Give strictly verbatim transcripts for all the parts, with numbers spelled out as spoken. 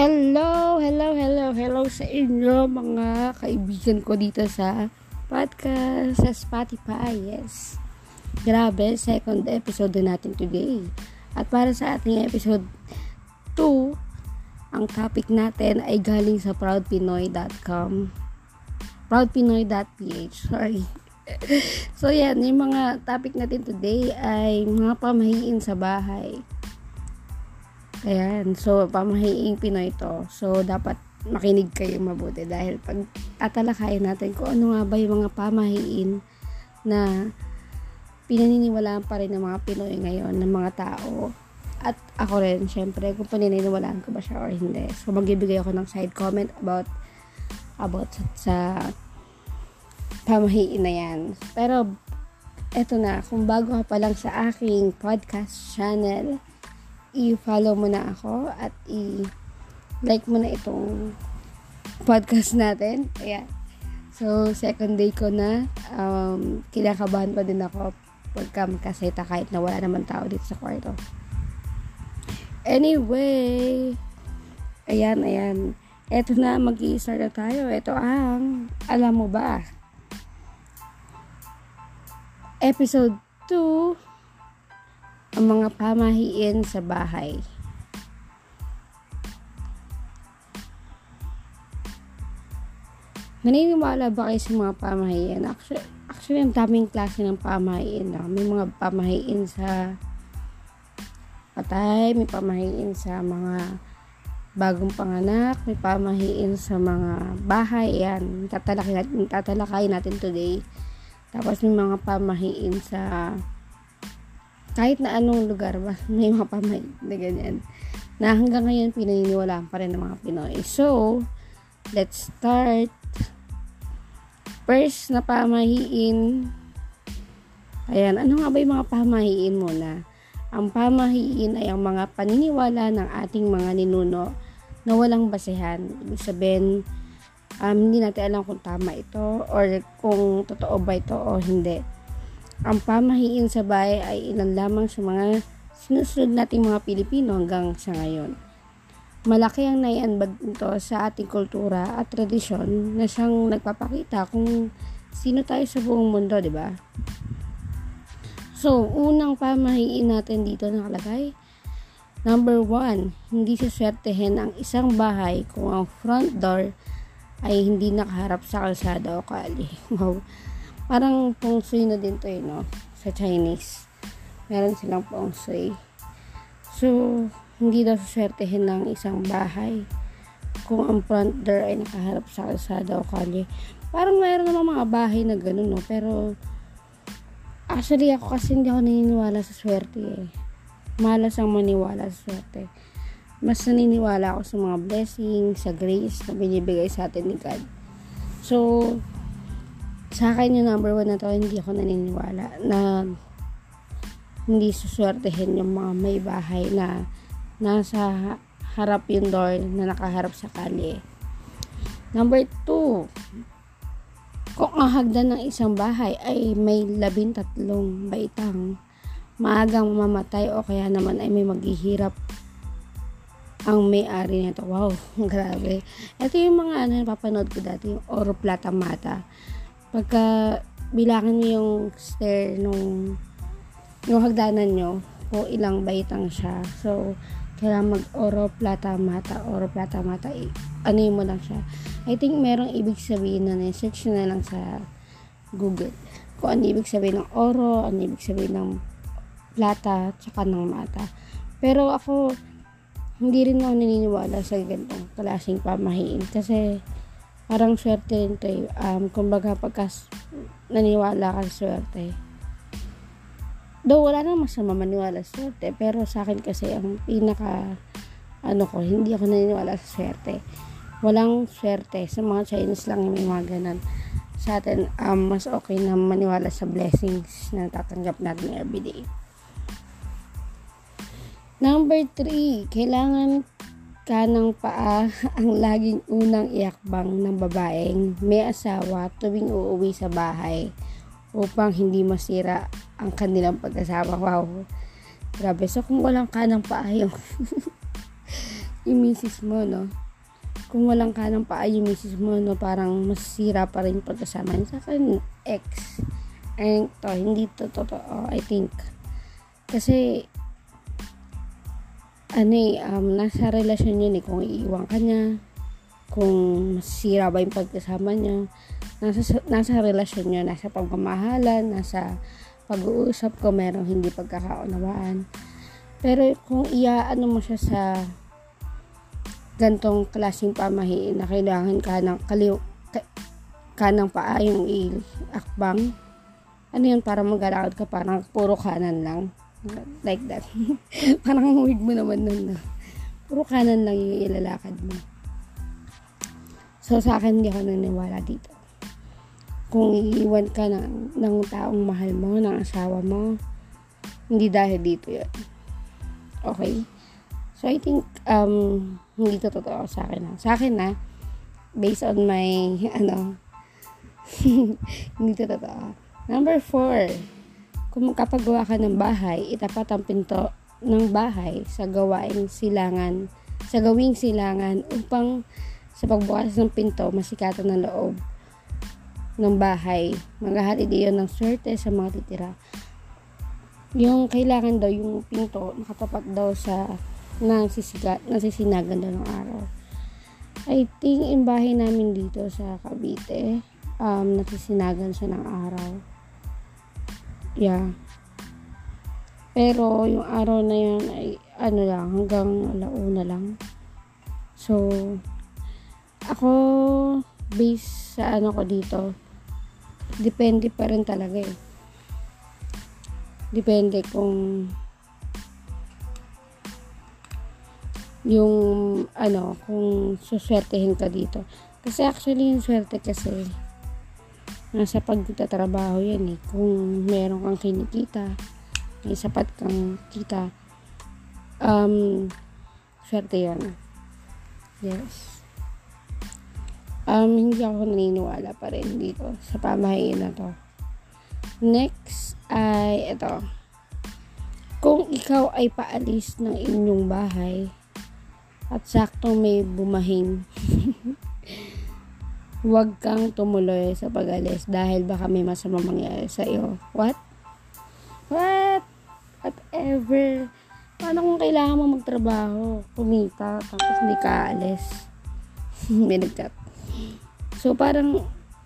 Hello, hello, hello, hello sa inyo mga kaibigan ko dito sa podcast, sa Spotify, yes. Grabe, second episode natin today. At para sa ating episode two, ang topic natin ay galing sa proud pinoy dot com. proud pinoy dot p h, sorry. So yan, yung mga topic natin today ay mga pamahiin sa bahay. Ayan, so pamahiing Pinoy to. So dapat makinig kayo mabuti dahil pag tatalakayin natin kung ano nga ba yung mga pamahiin na pinaniniwalaan pa rin ng mga Pinoy ngayon, ng mga tao. At ako rin, syempre, kung pinaniniwalaan ko ba siya or hindi. So magbibigay ako ng side comment about about sa, sa pamahiin na yan. Pero eto na, kung bago ka pa lang sa aking podcast channel, i-follow mo na ako at i-like mo na itong podcast natin. Ayan. So, second day ko na. Um, kinakabahan pa din ako pagka makaseta kahit na wala naman tao dito sa kwarto. Anyway, ayan, ayan. Eto na, mag-i-start na tayo. Eto ang, alam mo ba? Episode two. Ang mga pamahiin sa bahay. Naniniwala ba kayo sa mga pamahiin? Actually, actually ang daming klase ng pamahiin. No? May mga pamahiin sa patay, may pamahiin sa mga bagong panganak, may pamahiin sa mga bahay. Yan, tatalakay natin, tatalakay natin today. Tapos may mga pamahiin sa kahit na anong lugar ba, may mga pamahiin na ganyan. Na hanggang ngayon, pinaniniwalaan pa rin ng mga Pinoy. So, let's start. First na pamahiin. Ayan, ano nga ba yung mga pamahiin muna? Ang pamahiin ay ang mga paniniwala ng ating mga ninuno na walang basehan. Ibig sabihin, um, hindi natin alam kung tama ito or kung totoo ba ito o hindi. Ang pamahiin sa bahay ay ilan lamang sa mga sinusunod nating mga Pilipino hanggang sa ngayon. Malaki ang naiambag nito sa ating kultura at tradisyon na siyang nagpapakita kung sino tayo sa buong mundo, di ba? So, unang pamahiin natin dito nakalagay. Number one, hindi siswertehin ang isang bahay kung ang front door ay hindi nakaharap sa kalsada o kali. Wow. Parang Feng Shui na din to eh, no? Sa Chinese. Meron silang Feng Shui. So, hindi daw susertehin ng isang bahay kung ang front door ay nakaharap sa kalsada o kalye. Parang mayroon naman mga bahay na ganun, no? Pero, actually ako kasi hindi ako naniniwala sa swerte eh. Malas ang maniwala sa swerte. Mas naniniwala ako sa mga blessing, sa grace na binibigay sa atin ni God. So, sa akin yung number one na to, hindi ako naniniwala na hindi suswertehin yung mga may bahay na nasa harap yung door na nakaharap sa kalye. Number two, kung ang hagdan ng isang bahay ay may labing tatlong baitang maagang mamamatay o kaya naman ay may maghihirap ang may-ari nito. Wow, grabe. Ito yung mga ano yung papanood ko dati, yung Oro Plata Mata. Pagka bilangin niyo yung stair nung yung hagdanan niyo kung ilang baitang siya. So, kailangan mag Oro Plata Mata, Oro Plata Mata. Eh, ano yun mo lang siya. I think merong ibig sabihin na eh. Search na lang sa Google. Kung ano ibig sabihin ng oro, ano ibig sabihin ng plata, tsaka ng mata. Pero ako, hindi rin ako naniniwala sa ganitong klaseng pamahiin. Kasi, parang swerte rin ito eh. Um, kumbaga pagka naniwala ka sa swerte. Though wala nang masama maniwala sa swerte. Pero sa akin kasi ang pinaka ano ko, hindi ako naniniwala sa swerte. Walang swerte. Sa mga Chinese lang may mga ganun. Sa atin, um, mas okay na maniwala sa blessings na tatanggap natin everyday. Number three, kailangan kanang paa ang laging unang iakbang ng babaeng may asawa tuwing uuwi sa bahay upang hindi masira ang kanilang pag-asawa. Wow. Grabe. So, kung walang kanang paa yung yung misis mo, no? Kung walang kanang paa yung misis mo, no? Parang masisira pa rin pagkasama niya sa akin, ex. Ay, to, hindi to totoo, I think. Kasi, ano eh, um, nasa relasyon yun eh, kung iiwan ka niya, kung masisira ba yung pagkasama niya, nasa, nasa relasyon yun, nasa pagmamahalan, nasa pag-uusap ko, merong hindi pagkakaunawaan. Pero kung iaano mo siya sa gantong klaseng pamahiin na kailangan ka ng kaliw, ka, kanang paa yung i-akbang, ano yun, para mag-arakad ka, parang puro kanan lang. Like that. Parang ang huwig mo naman nun. No? Puro kanan lang yung ilalakad mo. So sa akin, hindi ako naniwala dito. Kung iiwan ka ng, ng taong mahal mo, ng asawa mo, hindi dahil dito yun. Okay? So, I think, um, hindi to totoo sa akin na. Sa akin na, based on my, ano, hindi to totoo. Number four, kung kapagawa ka ng bahay, itapat ang pinto ng bahay sa gawaing silangan, sa gawing silangan upang sa pagbukas ng pinto, masikatan ng loob ng bahay. Maghahatid iyon ng swerte sa mga titira. Yung kailangan daw yung pinto nakatapat daw sa nasisigat, nasisinagan daw ng araw. I think yung bahay namin dito sa Cavite, um, nasisinagan siya ng araw. Yeah. Pero yung araw na yun ay ano lang, hanggang alauna lang. So, ako based sa ano ko dito, depende pa rin talaga eh. Depende kung yung ano, kung suswertehin ka dito. Kasi actually yung swerte kasi nasa pagtatrabaho yan eh. Kung meron kang kinikita, may sapat kang kita, um, swerte yan. Yes. Um, hindi ako naniniwala pa rin dito sa pamahiin na to. Next ay ito. Kung ikaw ay paalis ng inyong bahay at sakto may bumahing, huwag kang tumuloy sa pag-alis dahil baka may masama mangyari sa iyo. What? What? Whatever. Paano kung kailangan mo magtrabaho, kumita, tapos hindi ka alis? May nag-chat. So parang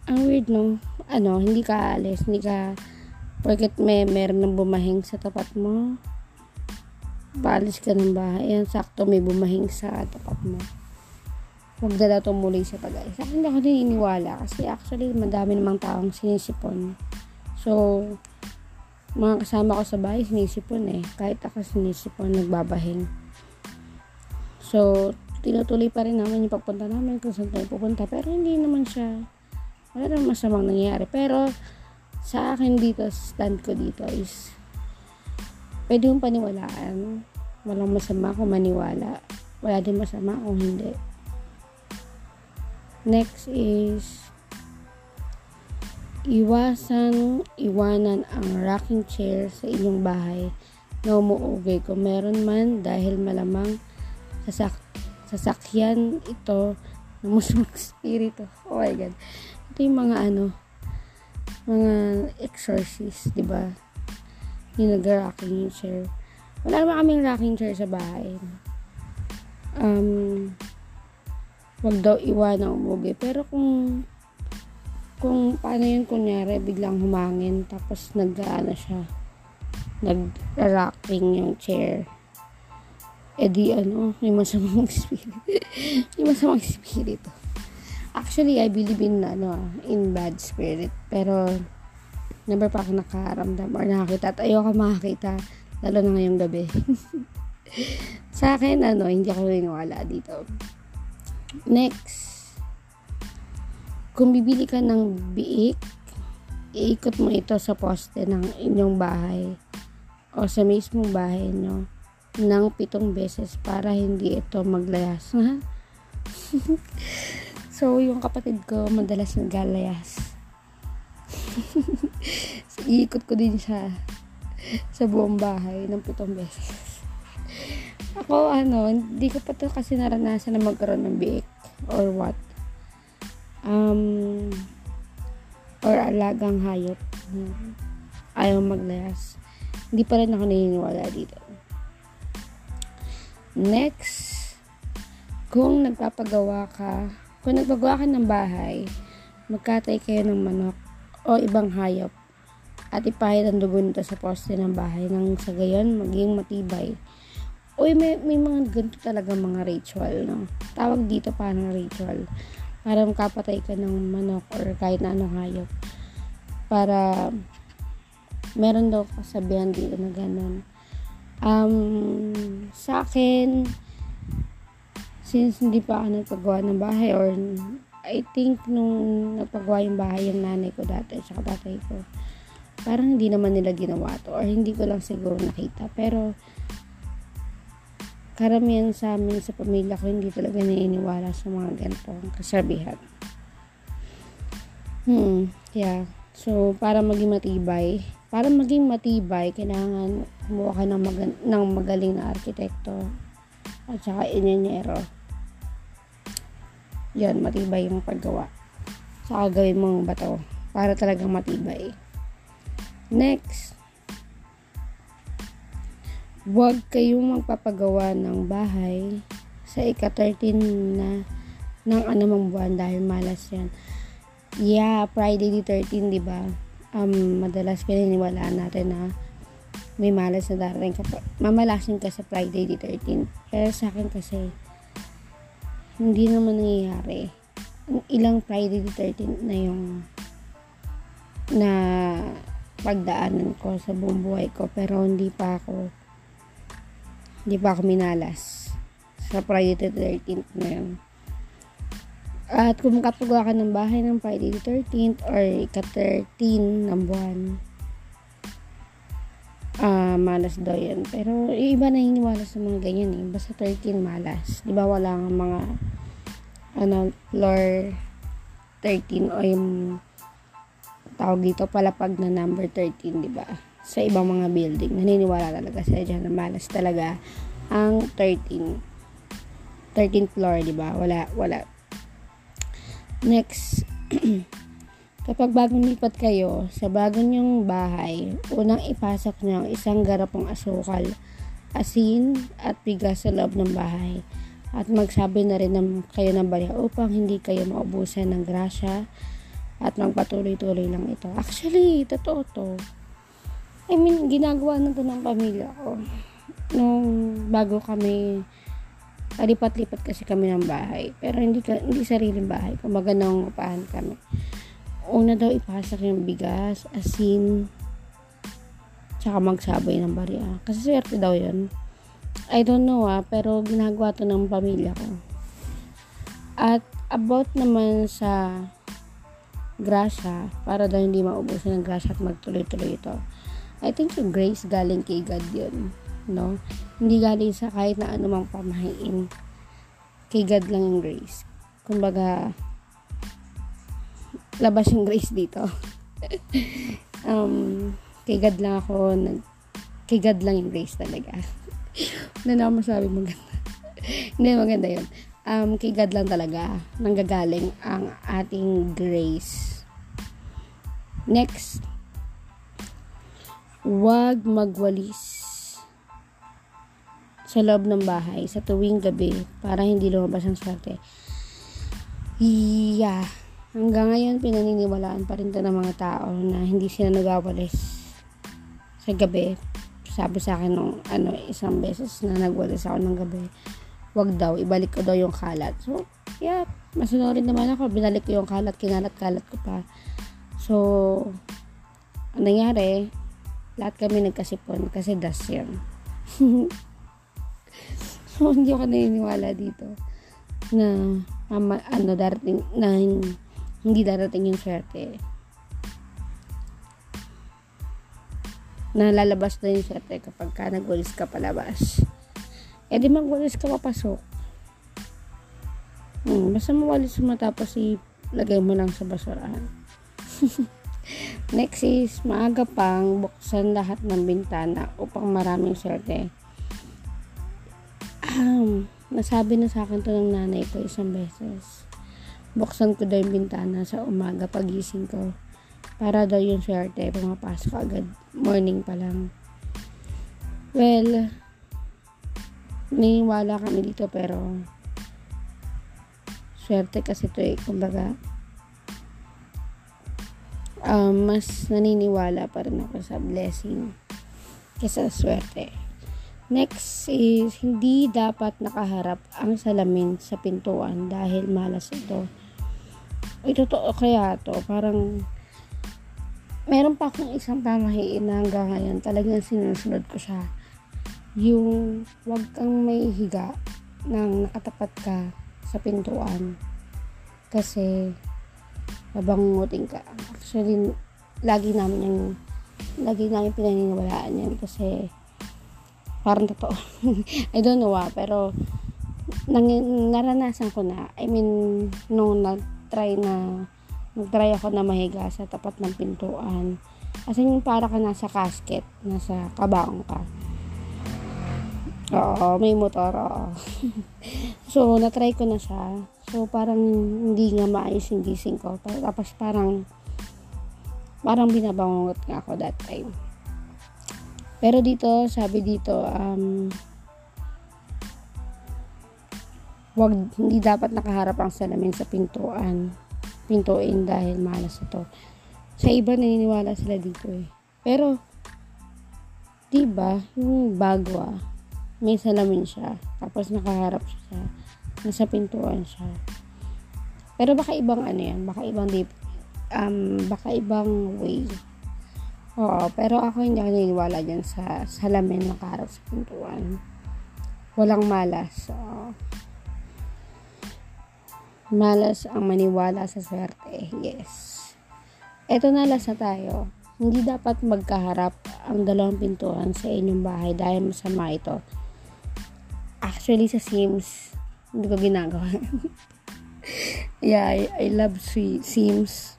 ang weird, no? Ano, hindi ka alis, hindi ka porket may meron ng bumahing sa tapat mo, paalis ka ng bahay. Ayan, sakto may bumahing sa tapat mo. Huwag na daw tumuloy sa pag-alis. Sa akin, hindi ako naniniwala kasi actually madami namang taong sinisipon. So, mga kasama ko sa bahay sinisipon eh. Kahit ako sinisipon, nagbabahing. So, tinutuloy pa rin naman yung pagpunta namin kung saan tayo pupunta. Pero hindi naman siya, wala namang masamang nangyayari. Pero, sa akin dito, stand ko dito is pwede mong paniwalaan. Walang masama kung maniwala, wala din masama kung hindi. Next is iwasan iwanan ang rocking chair sa inyong bahay na umuugay kung meron man dahil malamang sasak- sasakyan ito ng musamang spirito. Oh my God, ito yung mga ano, mga exorcist, diba? Yung nag-rocking chair. Wala naman kaming rocking chair sa bahay. Um, wag daw iwanan umuwi. Pero kung, kung paano yun, kunyari, biglang humangin, tapos nag-ano siya, nag-rocking yung chair. E di ano, may masamang spirit. May masamang spirit. Actually, I believe in, ano, in bad spirit. Pero, never pa ako nakaramdam or nakakita. At ayoko makakita, lalo na ngayong gabi. Sa akin, ano, hindi ako niniwala dito. Next. Kung bibili ka ng biik, iikot mo ito sa poste ng inyong bahay o sa mismong bahay nyo ng pitong beses para hindi ito maglayas. So, yung kapatid ko, madalas naglalayas. So, iikot ko din siya sa buong bahay ng pitong beses. Ako, ano, hindi ko pa to kasi naranasan na magkaroon ng biik or what. Um, or alagang hayop. Ayaw maglayas. Hindi pa rin ako naniniwala dito. Next, kung nagpapagawa ka, kung nagpagawa ka ng bahay, magkatay kayo ng manok o ibang hayop at ipahid ang dugo nito sa poste ng bahay nang sa gayon maging matibay. Uy, may, may mga ganito talaga mga ritual, no? Tawag dito parang ritual. Para makapatay ka ng manok or kahit na anong hayop. Para meron daw kasabihan dito na ganun. Um, sa akin, since hindi pa ako nagpagawa ng bahay or I think nung nagpagawa yung bahay yung nanay ko dati at saka tatay ko, parang hindi naman nila ginawa to or hindi ko lang siguro nakita, pero karamihan sa amin sa pamilya ko hindi talaga naniniwala sa mga ganitong kasabihan. Hmm, yeah. So, para maging matibay, para maging matibay, kailangan kumuha ka ng, mag- ng magaling na arkitekto at saka inyanyero. Yan, matibay yung paggawa. Saka gawin mong bato para talagang matibay. Next, huwag kayong magpapagawa ng bahay sa ika-thirteen na ng anumang buwan dahil malas yan. Yeah, Friday the thirteenth, diba? Um, madalas pininiwalaan natin na may malas na darating ka, mamalasin ka sa Friday the thirteenth. Pero sa akin kasi, hindi naman nangyayari. Ilang Friday the thirteenth na yung na pagdaanan ko sa buong buhay ko, pero hindi pa ako hindi pa ako minalas sa Friday the thirteenth na yun. At kung makapagawa ka ng bahay ng Friday the thirteenth or ika-thirteen ng buwan, Uh, malas daw yan. Pero iba na hiniwala sa mga ganyan eh. Basta thirteen malas. Di ba wala nga mga ano, floor thirteen o yung tawag dito palapag na number thirteen, di ba? Sa ibang mga building. Naniniwala talaga sila dyan na malas talaga ang thirteen. thirteenth floor, di ba? Wala, wala. Next, kapag bagong lipat kayo sa bagong niyong bahay, unang ipasok niyo ang isang garapong asukal, asin at bigas sa loob ng bahay. At magsabi na rin ng, kayo ng bariya upang hindi kayo maubusan ng grasya at magpatuloy-tuloy lang ito. Actually, totoo to. I mean, ginagawa na ito ng pamilya ko. Nung bago kami, lipat-lipat kasi kami ng bahay. Pero hindi, hindi sariling bahay. Kumbaga nangungupahan kami. Una daw ipasok yung bigas, asin, tsaka magsabay ng bariya. Kasi swerte daw yun. I don't know ah, pero ginagawa to ng pamilya ko. At about naman sa grasya, para daw hindi maubusan ng grasya at magtuloy-tuloy ito. I think yung grace galing kay God yun. No? Hindi galing sa kahit na anumang pamahiin. Kay God lang yung grace. Kumbaga, labas yung grace dito. um, kay God lang ako, nag, kay God lang yung grace talaga. Ano na ako masabi maganda. Hindi, maganda yun. Um, kay God lang talaga nanggagaling ang ating grace. Next, huwag magwalis sa loob ng bahay sa tuwing gabi para hindi lumabas ang swerte. Yeah. Hanggang ngayon, pinaniniwalaan pa rin ito ng mga tao na hindi sila nagwawalis sa gabi. Sabi sa akin nung ano, isang beses na nagwalis ako ng gabi, wag daw, ibalik ko daw yung kalat. So, yeah, masunurin naman ako. Binalik ko yung kalat, kinalat-kalat ko pa. So, ang nangyari, lahat kami nagkasipon kasi dust yan. So, hindi ako naniniwala dito na mama, ano, darating na hindi darating yung swerte. Nalalabas na yung swerte kapag ka nagwalis ka palabas. E di magwalis ka papasok. Hmm, basta mawalis mo tapos ilagay mo lang sa basurahan. Next is, maaga pang buksan lahat ng bintana upang maraming swerte. Nasabi na sa akin to ng nanay ko isang beses. Buksan ko daw yung bintana sa umaga pagising ko. Para daw yung swerte pumapasok agad. Morning pa lang. Well, niniwala kami dito pero swerte kasi to eh. Kumbaga, um, mas naniniwala pa rin ako sa blessing kaysa swerte. Next is, hindi dapat nakaharap ang salamin sa pintuan dahil malas ito. Ay, totoo kaya to. Parang, meron pa akong isang pamahiin na hanggang ngayon. Talagang sinusunod ko siya. Yung, wag kang may higa nang nakatapat ka sa pintuan. Kasi, mabangungutin ka. Actually, lagi namin yung, lagi namin pinaniniwalaan yan kasi, parang totoo. I don't know ah, pero nang, naranasan ko na. I mean, nung nag-try na, nag-try ako na mahiga sa tapat ng pintuan. As in, para ka nasa casket, nasa kabaong ka. Oo, may motor, oo. So, na-try ko na siya. So, parang hindi nga maayos yung gising ko. Tapos parang, parang binabangungot nga ako that time. Pero dito, sabi dito, um, wag, hindi dapat nakaharap ang salamin sa pintuan. Pintuin dahil malas ito. Sa iba, naniniwala sila dito eh. Pero, diba, yung bagwa, may salamin siya. Tapos nakaharap siya sa, nasa pintuan siya. Pero baka ibang ano yan, baka ibang deep, um, baka ibang way. Oo, pero ako hindi ako naniniwala dyan sa salamin na karap sa pintuan. Walang malas. Oo. Malas ang maniwala sa swerte. Yes. Eto na, last na tayo. Hindi dapat magkaharap ang dalawang pintuan sa inyong bahay dahil masama ito. Actually, sa Sims, hindi ko ginagawa. Yeah, I, I love Sims.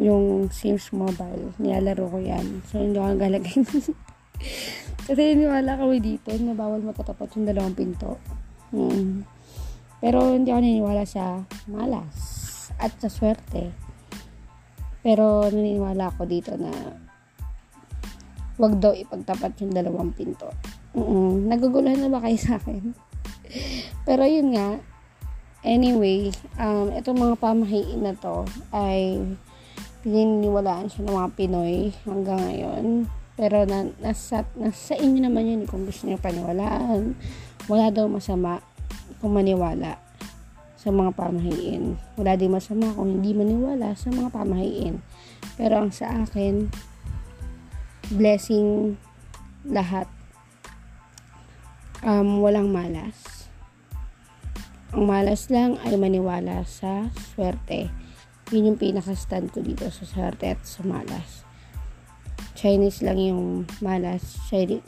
Yung Sims Mobile, nilalaro ko yan. So, hindi ko galagay. Kasi niniwala kami dito na bawal magkatapat yung dalawang pinto. Hmm. Pero hindi ako naniniwala sa malas at sa swerte. Pero naniniwala ako dito na wag daw ipagtapat yung dalawang pinto. Mm-mm. Naguguluhan na ba kayo sa akin? Pero yun nga, anyway, um, itong mga pamahiin na to ay pininiwalaan siya ng mga Pinoy hanggang ngayon. Pero na, nasa, nasa inyo naman yun kung gusto nyo paniwalaan. Wala daw masama kung maniwala sa mga pamahiin. Wala din masama kung hindi maniwala sa mga pamahiin. Pero ang sa akin, blessing lahat. Um, walang malas. Ang malas lang ay maniwala sa swerte. Yun yung pinaka-stand ko dito sa swerte at sa malas. Chinese lang yung malas,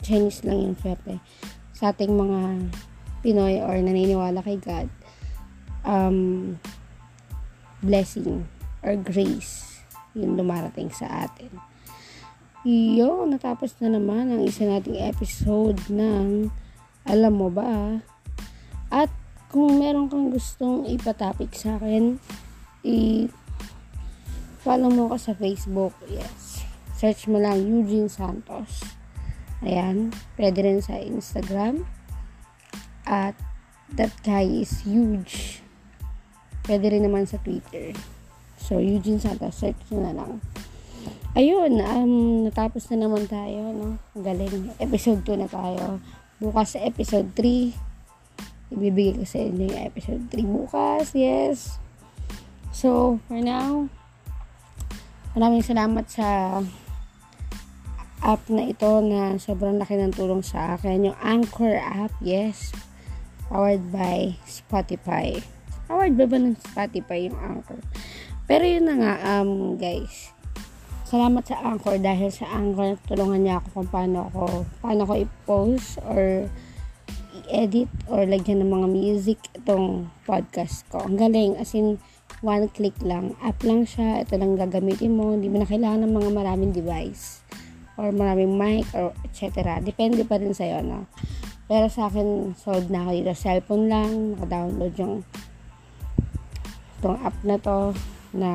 Chinese lang yung swerte. Sa ating mga Pinoy or naniniwala kay God, um, blessing or grace yung dumarating sa atin. Yun, natapos na naman ang isa nating episode ng Alam Mo Ba? At kung meron kang gustong ipatapik sa akin, i- follow mo ko sa Facebook. Yes. Search mo lang Eugene Santos. Ayan. Pwede rin sa Instagram. At that guy is huge. Pwede rin naman sa Twitter. So, Eugene Santos. Search mo na lang. Ayun. Um, natapos na naman tayo. No? Galing. Episode two na tayo. Bukas sa episode three. Ibibigay ko sa inyo yung episode three bukas. Yes. So, for now, maraming salamat sa app na ito na sobrang laki ng tulong sa akin. Yung Anchor app, yes. Powered by Spotify. Powered by ba ng Spotify yung Anchor? Pero yun na nga, um, guys. Salamat sa Anchor dahil sa Anchor tulungan niya ako kung paano ko, paano ko i-post or i-edit or lagyan ng mga music itong podcast ko. Ang galing, as in, one click lang. App lang siya. Ito lang gagamitin mo. Hindi mo na kailangan ng mga maraming device or maraming mic or et cetera. Depende pa rin sa'yo, no? Pero sa akin, sold na ako dito. Cellphone lang, naka-download yung itong app na to na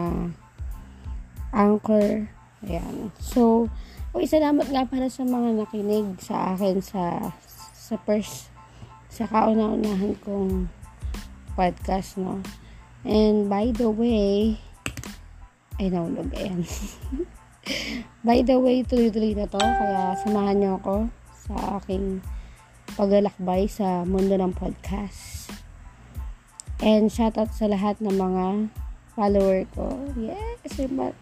Anchor. Ayan. So, okay, salamat nga para sa mga nakinig sa akin sa sa first, sa kauna-unahan kong podcast, no? And by the way, ay naulog, ayan. By the way, tuloy-tuloy na to, kaya samahan niyo ako sa aking paglalakbay sa mundo ng podcast. And shoutout sa lahat ng mga follower ko. Yes,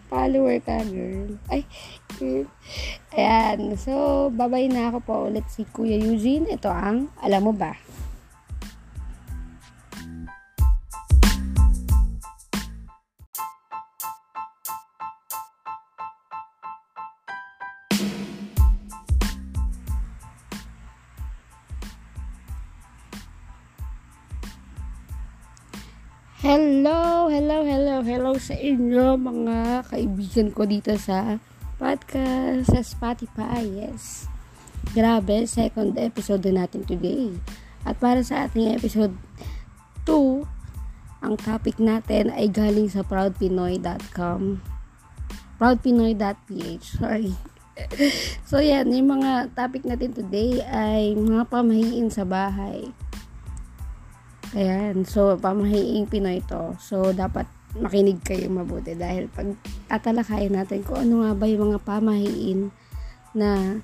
follower ka, girl. Ay, girl. Ayan. So, babay na ako po ulit si Kuya Eugene. Ito ang Alam Mo Ba? Hello, hello, hello, hello sa inyo mga kaibigan ko dito sa podcast, sa Spotify, yes. Grabe, second episode natin today. At para sa ating episode two, ang topic natin ay galing sa proud pinoy dot com. proud pinoy dot p h, sorry. So yan, yung mga topic natin today ay mga pamahiin sa bahay. Ayan, so pamahiing Pinoy to. So, dapat makinig kayo mabuti dahil pag tatalakayin natin kung ano nga ba yung mga pamahiin na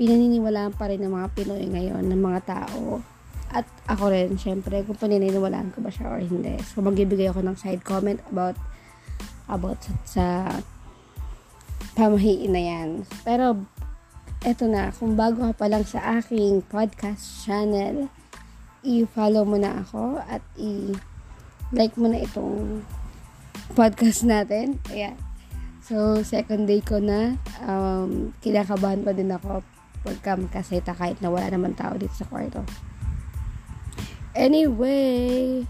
pinaniniwalaan pa rin ng mga Pinoy ngayon, ng mga tao. At ako rin, syempre, kung pinaniniwalaan ko ba siya or hindi. So, magbibigay ako ng side comment about about sa pamahiin na yan. Pero, eto na, kung bago ka pa lang sa aking podcast channel, i-follow mo na ako at i-like mo na itong podcast natin. Ayan. So, second day ko na. Um, kinakabahan pa din ako pagka makaseta kahit na wala naman tao dito sa kwarto. Anyway,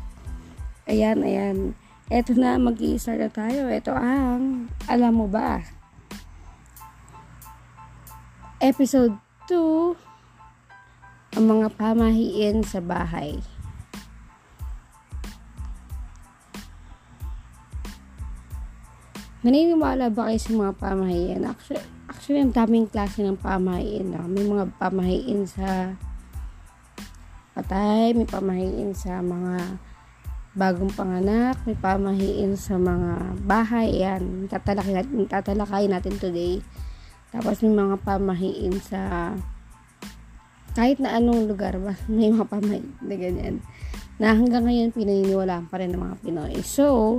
ayan, ayan. Eto na, mag-i-start na tayo. Eto ang Alam Mo Ba? Episode two, ang mga pamahiin sa bahay. Naniniwala ba kayo sa mga pamahiin? Actually, actually ang daming klase ng pamahiin. No? May mga pamahiin sa patay, may pamahiin sa mga bagong panganak, may pamahiin sa mga bahay. Yan, tatalakay natin, tatalakay natin today. Tapos may mga pamahiin sa kahit na anong lugar ba, may mga pamahiin na ganyan, na hanggang ngayon pinaniniwalaan pa rin ng mga Pinoy. So,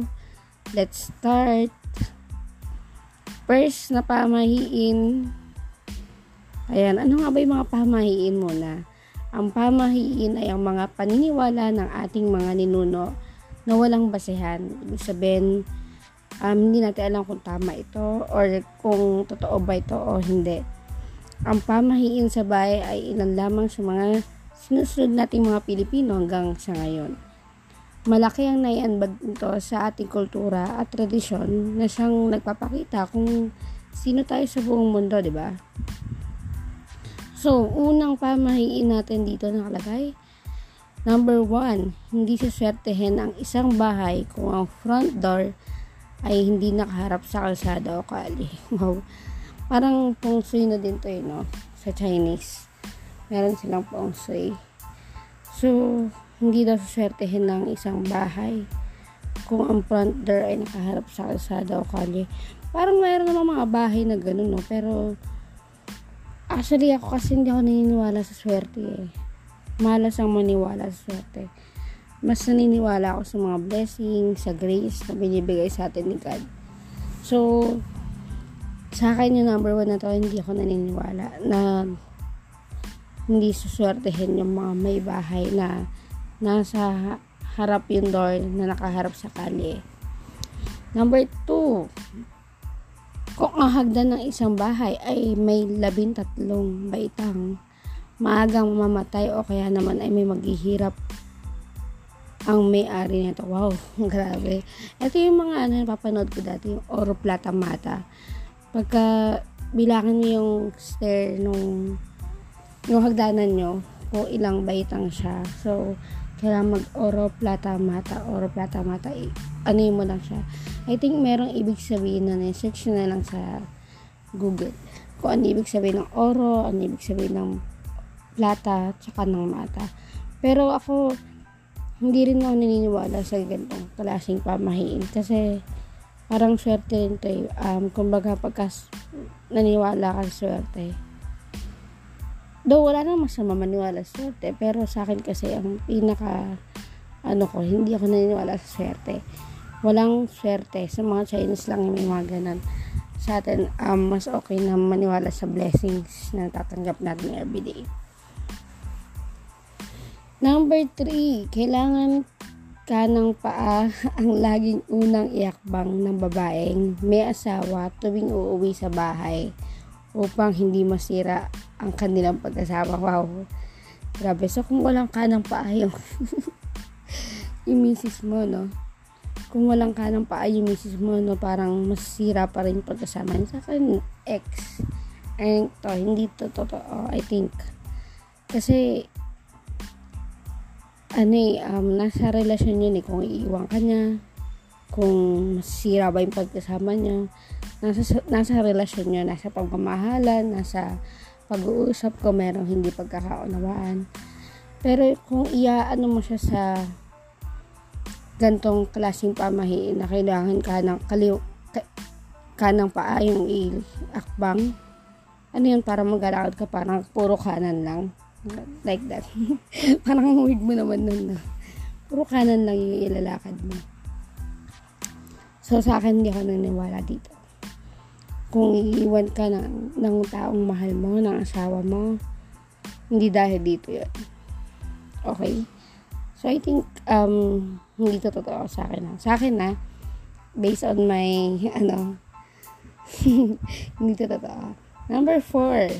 let's start. First na pamahiin. Ayan, ano nga ba yung mga pamahiin muna? Ang pamahiin ay ang mga paniniwala ng ating mga ninuno na walang basehan. Ibig sabihin, um, hindi natin alam kung tama ito or kung totoo ba ito o hindi. Ang pamahiin sa bahay ay ilan lamang sa mga sinusunod nating mga Pilipino hanggang sa ngayon. Malaki ang naiambag nito sa ating kultura at tradisyon na siyang nagpapakita kung sino tayo sa buong mundo, di ba? So, unang pamahiin natin dito nakalagay. Number one, hindi suswertehin ang isang bahay kung ang front door ay hindi nakaharap sa kalsada o kali. Wow. Parang Feng Shui na din to eh, no? Sa Chinese. Meron silang Feng Shui. So, hindi daw suswertehin ng isang bahay kung ang front door ay nakaharap sa kalsada o kalye. Parang mayroon naman mga bahay na ganun, no? Pero, actually ako kasi hindi ako naniniwala sa swerte eh. Malas ang maniwala sa swerte. Mas naniniwala ako sa mga blessing, sa grace na binibigay sa atin ni God. So, sa akin yung number one na to, hindi ako naniniwala na hindi suswertehin yung mga may bahay na nasa harap yung door na nakaharap sa kalye. Number two, kung ang hagdan ng isang bahay ay may labing tatlong baitang maagang mamamatay o kaya naman ay may maghihirap ang may-ari nito. Wow, grabe. Ito yung mga ano na napapanood ko dati, yung Oro Plata Mata. Pagka bilangan niyo yung stair nung yung hagdanan niyo, o ilang baitang siya. So, kailangan mag Oro Plata Mata. Oro Plata Mata. Ano mo lang siya. I think merong ibig sabihin na search na lang sa Google. Kung ano ibig sabihin ng oro, ano ibig sabihin ng plata, tsaka ng mata. Pero ako, hindi rin ako naniniwala sa ganitong klaseng pamahiin. Kasi, parang swerte rin ito eh. Um, kumbaga, pagka naniwala ka sa swerte. Though, wala nang masama maniwala sa swerte. Pero sa akin kasi, ang pinaka, ano ko, hindi ako naniniwala sa swerte. Walang swerte. Sa mga Chinese lang yung mga ganan. Sa atin, um, mas okay na maniwala sa blessings na tatanggap natin everyday. Number three, kailangan ka ng paa ang laging unang iakbang ng babaeng may asawa tuwing uuwi sa bahay upang hindi masira ang kanilang pag-asawa. Wow, grabe. So, kung walang ka ng paa yung, yung misis mo, no? Kung walang ka ng paa yung misis mo, no? Parang masira pa rin pag-asama niya. Sa akin, ex. And to, hindi to totoo, I think. Kasi, ano eh, um, nasa relasyon yun eh, kung iiwan ka niya, kung masira ba yung pagkasama niya, nasa, nasa relasyon yun, nasa pagmamahalan, nasa pag-uusap kung merong hindi pagkakaunawaan. Pero kung iaano mo siya sa gantong klaseng pamahiin na kailangan ka ng, kaliw, ka, ka ng paa yung iakbang, ano yun, para mag-alakad ka, parang puro kanan lang. Like that. Parang ang huwig mo naman nun, no? Puro kanan lang yung ilalakad mo. So, sa akin, hindi ako naniwala dito. Kung iiwan ka ng, ng taong mahal mo, ng asawa mo, hindi dahil dito yun. Okay? So, I think, um, hindi to totoo sa akin, ha? Sa akin, ha? Based on my, ano, hindi to totoo. Number four,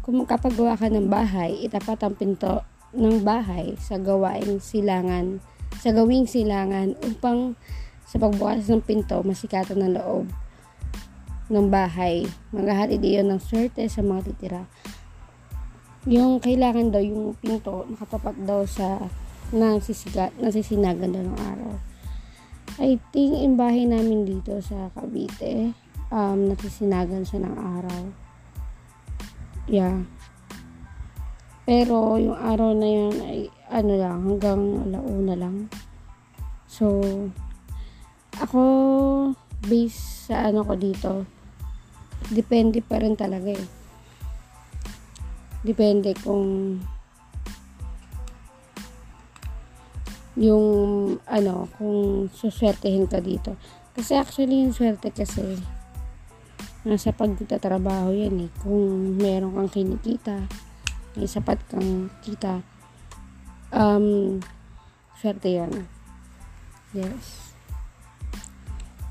kung magkapagawa ka ng bahay, itapat ang pinto ng bahay sa gawaing silangan, sa gawing silangan upang sa pagbukas ng pinto, masikatan ng loob ng bahay. Maghahatid iyon ng swerte sa mga titira. Yung kailangan daw yung pinto, nakatapat daw sa nasisiga, nasisinagan daw ng araw. I think yung bahay namin dito sa Cavite, um, nasisinagan siya ng araw. Yeah. Pero yung araw na yun ay ano lang, hanggang alauna lang. So, ako based sa ano ko dito, depende pa rin talaga eh. Depende kung yung ano, kung suswertehin ka dito. Kasi actually yung swerte kasi nasa pagtatrabaho yan eh. Kung meron kang kinikita, may sapat kang kita, um, swerte yun. Yes.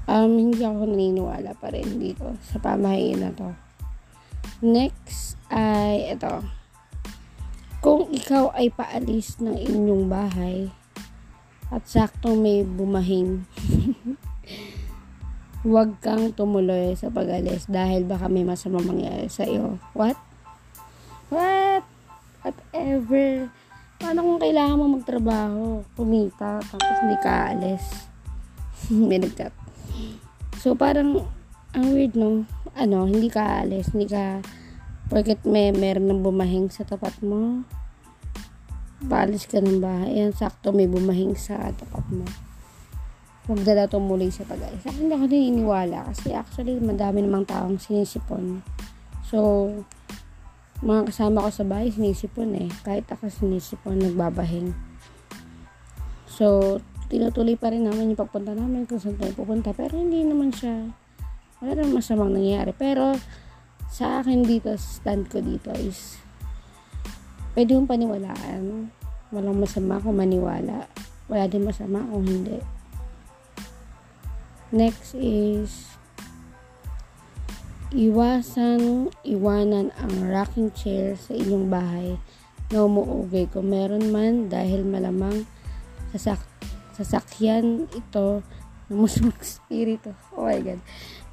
Um, hindi ako naniniwala pa rin dito sa pamahiin na to. Next ay ito. Kung ikaw ay paalis ng inyong bahay at sakto may bumahing, huwag kang tumuloy sa pag-alis dahil baka may masama mangyari sa iyo. What? What? Whatever. Paano kung kailangan mo magtrabaho, kumita, tapos hindi ka alis? May nagtap. So, parang, ang weird, no? Ano, hindi ka alis, hindi ka, porket may meron ng bumahing sa tapat mo, paalis ka ng bahay, yan, sakto may bumahing sa tapat mo. Huwag na daw tumuloy sa pag-alis. Sa akin, hindi ako naniniwala kasi actually madami namang taong sinisipon. So, mga kasama ko sa bahay sinisipon eh. Kahit ako sinisipon, nagbabahing. So, tinutuloy pa rin naman yung pagpunta namin kung saan tayo pupunta. Pero hindi naman siya, wala naman masamang nangyayari. Pero, sa akin dito, stand ko dito is, pwede yung paniwalaan. Walang masama kung maniwala. Wala din masama kung hindi. Next is, iwasan, iwanan ang rocking chair sa inyong bahay na umuugay kung meron man dahil malamang sasak- sasakyan ito ng masamang spirito. Oh my God.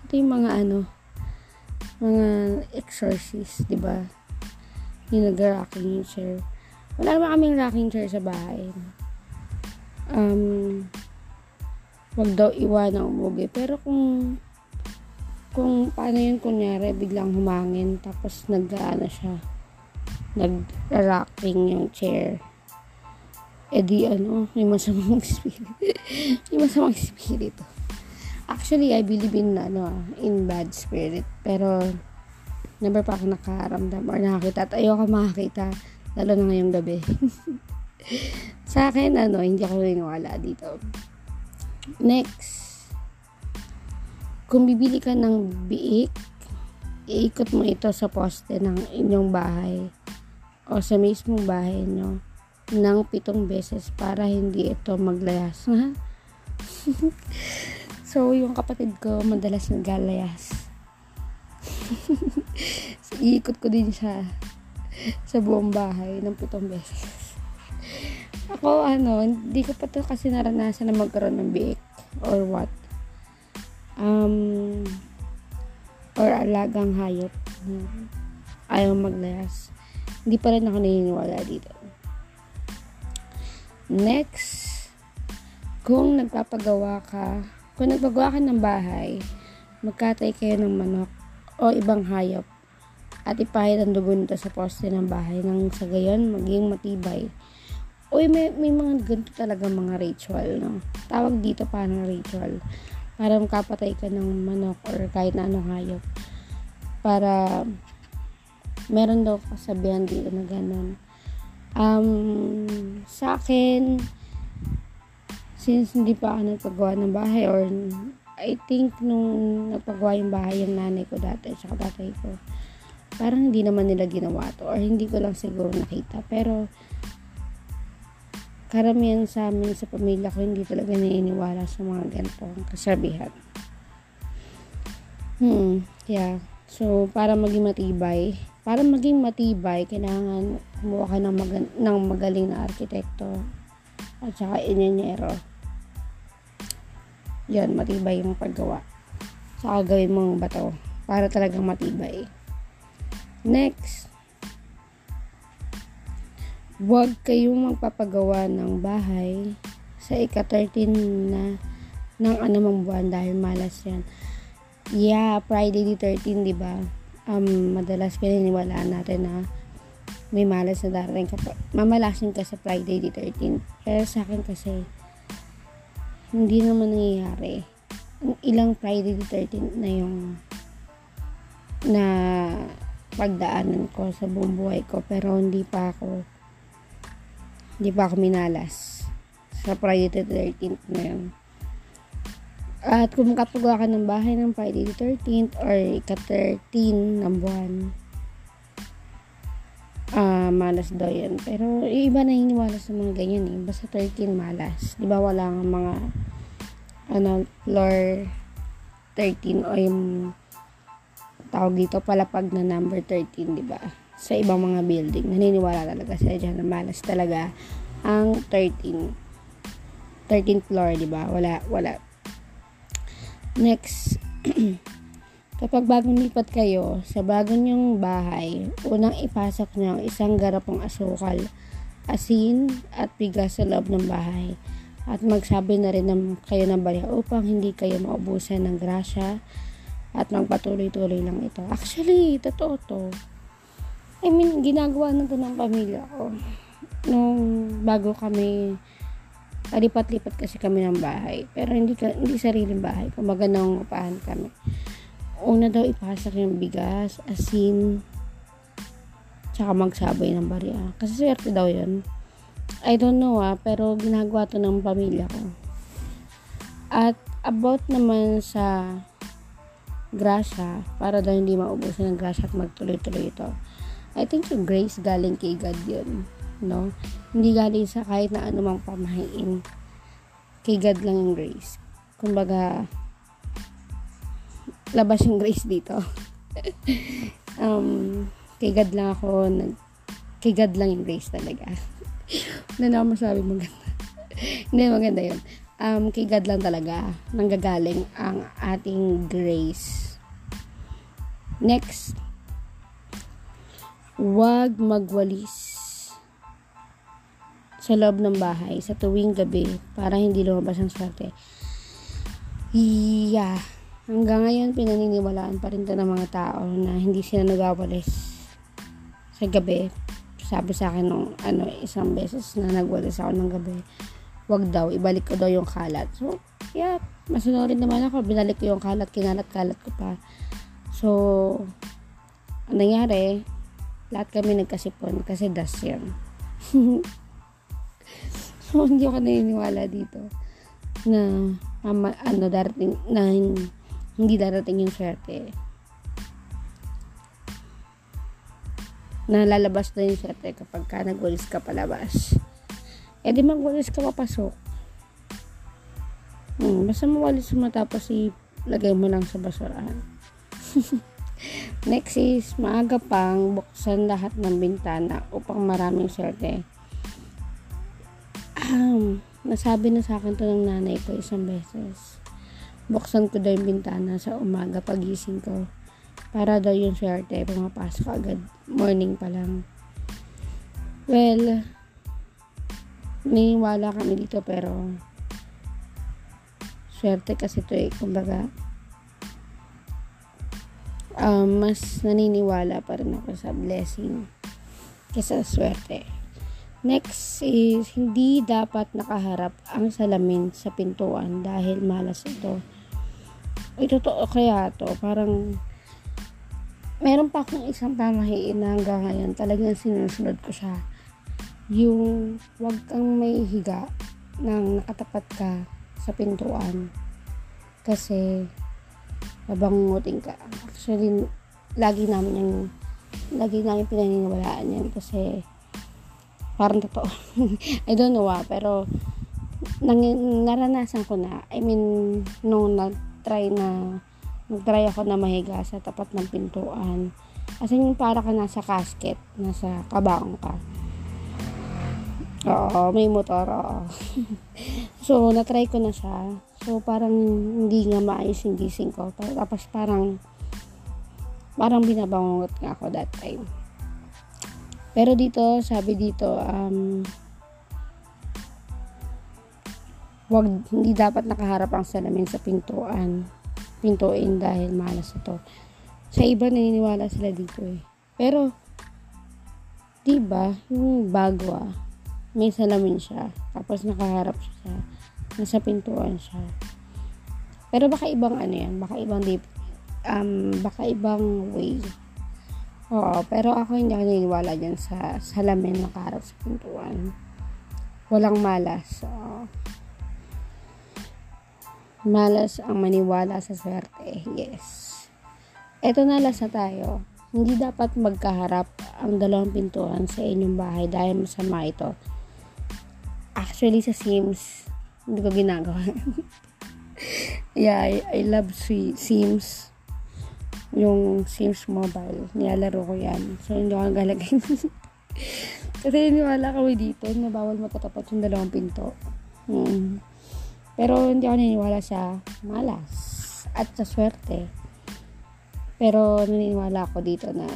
Ito yung mga ano, mga exorcist, diba? Yung nag-rocking chair. Wala naman kaming rocking chair sa bahay. Um, wag daw iwan ang umuwi. Pero kung, kung paano yun, kunyari, biglang humangin, tapos nag-ano siya, nag-rocking yung chair. E di, ano, may masamang spirit. May masamang spirit. Actually, I believe in, ano, in bad spirit. Pero, never pa ako nakaramdam or nakakita. At ayoko makakita, lalo na ngayong gabi. Sa akin, ano, hindi ako niniwala dito. Next. Kung bibili ka ng biik, iikot mo ito sa poste ng inyong bahay o sa mismong bahay nyo ng pitong beses para hindi ito maglayas. So, yung kapatid ko madalas naglalayas. So, iikot ko din siya sa buong bahay ng pitong beses. Ako, ano, hindi ko pa ito kasi naranasan na magkaroon ng biik or what. Um, or alagang hayop ayaw maglayas. Hindi pa rin ako naniniwala dito. Next, kung nagpapagawa ka kung nagpagawa ka ng bahay, magkatay kayo ng manok o ibang hayop at ipahid ang dugo nito sa poste ng bahay nang sa gayon maging matibay. Uy, may, may mga ganito talaga mga ritual, no? Tawag dito pa ng ritual para makapatay ka ng manok or kahit na anong hayop. Para meron daw kasabihan dito na ganun. Um, sa akin, since hindi pa ako nagpagawa ng bahay or I think nung nagpagawa yung bahay yung nanay ko dati at saka tatay ko, parang hindi naman nila ginawa to or hindi ko lang siguro nakita. Pero karamihan sa amin, sa pamilya ko, hindi talaga naniniwala sa mga ganitong kasabihan. Hmm, yeah. So, para maging matibay, para maging matibay, kailangan kumuha ka ng, mag- ng magaling na arkitekto at saka inyenyero. Yan, matibay yung paggawa. Saka gawin mong bato para talagang matibay. Next, huwag kayong magpapagawa ng bahay sa ika-thirteen na ng anumang buwan dahil malas yan. Yeah, Friday the thirteenth, di ba? Um, madalas pininiwalaan natin na may malas na darating ka. Mamalasin ka sa Friday the thirteenth. Pero sa akin kasi, hindi naman nangyayari. Ilang Friday the thirteenth na yung na pagdaanan ko sa buong buhay ko. Pero hindi pa ako Hindi pa ako minalas sa Friday the thirteenth na yun. At kung makapagawa ka ng bahay ng Friday the thirteenth or ika-thirteen ng buwan, uh, malas daw yun. Pero iba na hiniwala sa mga ganyan eh. Basta thirteen malas. Di ba wala nga mga ano, floor thirteen o yung tawag dito palapag na number thirteen, di ba? Sa ibang mga building. Naniniwala talaga sila dyan na malas talaga ang thirteen. thirteenth floor, di ba? Wala, wala. Next, kapag bagong lipat kayo sa bagong nyong bahay, unang ipasok nyo ang isang garapong asukal, asin at bigas sa loob ng bahay. At magsabi na rin ng, kayo ng bariya upang hindi kayo maubusan ng grasya at magpatuloy-tuloy lang ito. Actually, totoo to. I mean, ginagawa na ito ng pamilya ko. Nung bago kami, alipat-lipat kasi kami ng bahay. Pero hindi, ka, hindi sariling bahay. Kumbaga nangungupahan kami. Una daw ipasak yung bigas, asin, tsaka magsabay ng bariya. Kasi swerte daw yun. I don't know ah, pero ginagawa ito ng pamilya ko. At about naman sa grasya, para daw hindi maubusan ng grasya at magtuloy-tuloy ito. I think yung grace galing kay God yun, no? Hindi galing sa kahit na anumang pamahiin. Kay God lang yung grace. Kumbaga, labas yung grace dito. um, kay God lang ako, nag, kay God lang yung grace talaga. Wala na ako masabi maganda. Hindi, maganda yun. Um, kay God lang talaga nanggagaling ang ating grace. Next, huwag magwalis sa loob ng bahay sa tuwing gabi para hindi lumabas ang swerte. Yeah. Hanggang ngayon, pinaniniwalaan pa rin ito ng mga tao na hindi sila nagwawalis sa gabi. Sabi sa akin nung ano, isang beses na nagwalis ako ng gabi, wag daw, ibalik ko daw yung kalat. So, yeah, masunurin naman ako. Binalik ko yung kalat, kinalat-kalat ko pa. So, ang nangyari, lahat kami nagkasipon kasi dust yan. So, hindi ako naniniwala dito na um, ano, darating, na hindi darating yung swerte, na lalabas na yung swerte kapag ka nagwalis ka palabas. Eh di magwalis ka papasok. Hmm, basta mawalis mo tapos ilagay mo lang sa basurahan. Next is, maaga pang buksan lahat ng bintana upang maraming swerte. Um, nasabi na sa akin to ng nanay ko isang beses. Buksan ko daw yung bintana sa umaga pagising ko para daw yung swerte pumapasok agad morning pa lang. Well, niniwala kami dito pero swerte kasi ito eh, kumbaga um, mas naniniwala pa rin ako sa blessing kaysa swerte. Next is, hindi dapat nakaharap ang salamin sa pintuan dahil malas ito. Ay, totoo kaya to, parang meron pa akong isang pamahiin na hanggang ngayon talagang sinusunod ko siya. Yung wag kang may higa nang nakatapat ka sa pintuan kasi babangutin ka. Actually, lagi namin yung lagi namin pinaniniwalaan yan kasi parang totoo. I don't know ah, pero nang, naranasan ko na. I mean, nung nag-try na nag-try ako na mahiga sa tapat ng pintuan, as in, para ka nasa casket, nasa kabangong ka. Oo, may motor, oo. So, natry ko na siya. So, parang hindi nga maayos yung gising ko. Tapos, parang parang binabangungot nga ako that time. Pero dito, sabi dito, um, wag, hindi dapat nakaharap ang salamin sa pintuan. Pintuin dahil malas ito. Sa iba, naniniwala sila dito eh. Pero, diba, yung bago ah, may salamin siya, tapos nakaharap siya, nasa pintuan siya. Pero baka ibang ano yan, baka ibang deep, um, baka ibang way. Oo, pero ako hindi ako naniniwala dyan sa salamin nakaharap sa pintuan. Walang malas. Oo. Malas ang maniwala sa swerte. Yes. Eto na, last na tayo. Hindi dapat magkaharap ang dalawang pintuan sa inyong bahay dahil masama ito. Actually, sa Sims, hindi ko ginagawa. Yeah, I, I love Sims. Yung Sims mobile, nilalaro ko yan. So, hindi ko galagay. Kasi niniwala kami dito na bawal magkatapat yung dalawang pinto. Hmm. Pero hindi ako niniwala sa malas at sa swerte. Pero naniniwala ako dito na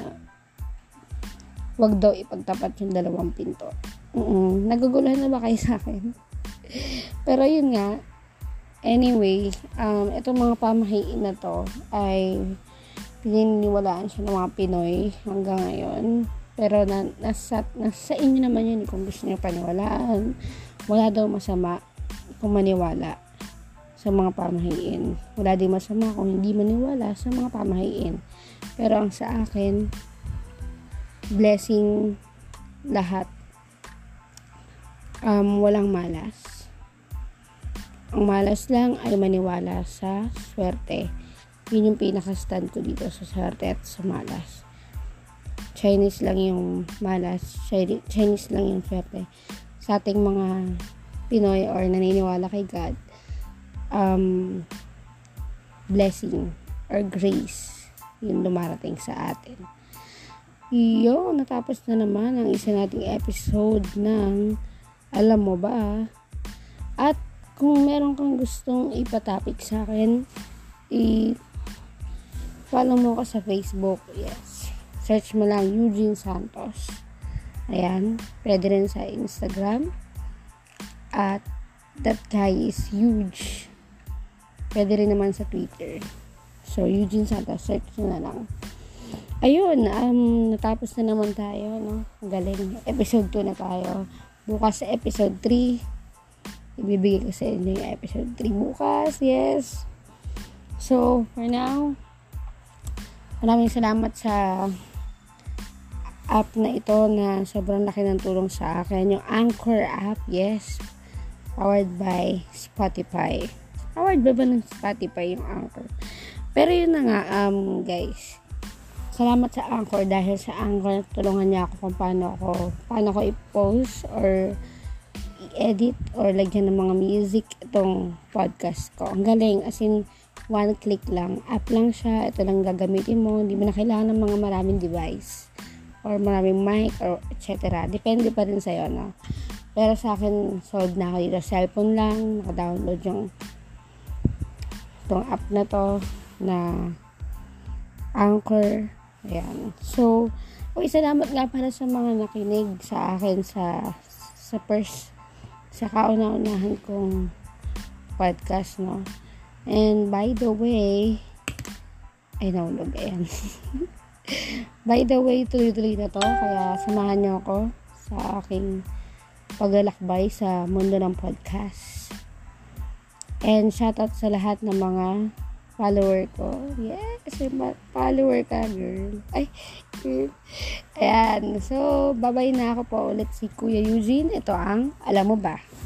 wag daw ipagtapat yung dalawang pinto. Mm-mm. Naguguluhan na ba kayo sa akin? Pero yun nga, anyway, um, itong mga pamahiin na to ay pininiwalaan siya ng mga Pinoy hanggang ngayon. Pero na, nasa, nasa inyo naman yun kung gusto niyo paniwalaan. Wala daw masama kung maniwala sa mga pamahiin. Wala din masama kung hindi maniwala sa mga pamahiin. Pero ang sa akin, blessing lahat. Um, walang malas. Ang malas lang ay maniwala sa swerte. Yun yung pinaka-stand ko dito sa swerte at sa malas. Chinese lang yung malas. Chinese lang yung swerte. Sa ating mga Pinoy or naniniwala kay God, um, blessing or grace yung dumarating sa atin. Yo, natapos na naman ang isa nating episode ng Alam Mo Ba? At kung meron kang gustong ipatopic sa akin, i-follow mo ko sa Facebook. Yes. Search mo lang Eugene Santos. Ayan. Pwede rin sa Instagram. At that guy is huge. Pwede rin naman sa Twitter. So, Eugene Santos, search na lang. Ayun, um, natapos na naman tayo, no? Ang galing. Episode two na tayo. Bukas sa episode three. Ibibigay ko sa inyo yung episode three bukas. Yes. So, for now, maraming salamat sa app na ito na sobrang laki ng tulong sa akin. Yung Anchor app, yes. Powered by Spotify. Powered ba ba ng Spotify yung Anchor? Pero yun na nga, um, guys. Salamat sa Anchor dahil sa Anchor tulungan niya ako kung paano ako, paano ko i-post or i-edit or lagyan ng mga music itong podcast ko. Ang galing, as in, one click lang. App lang siya, ito lang gagamitin mo. Hindi mo na kailangan ng mga maraming device or maraming mic or et cetera. Depende pa rin sa'yo, no? Pero sa akin, sold na ako dito. Cellphone lang, naka-download yung itong app na to na Anchor. Ayan. So, okay, salamat nga para sa mga nakinig sa akin sa sa first, sa kauna-unahan kong podcast, no? And by the way, ay naulog, ayan. By the way, tuloy-tuloy na to, kaya samahan niyo ako sa aking paglalakbay sa mundo ng podcast. And shoutout sa lahat ng mga follower ko. Yes, follower ka, girl. Ay, girl. Ayan. So, babay na ako po ulit si Kuya Eugene. Ito ang Alam Mo Ba?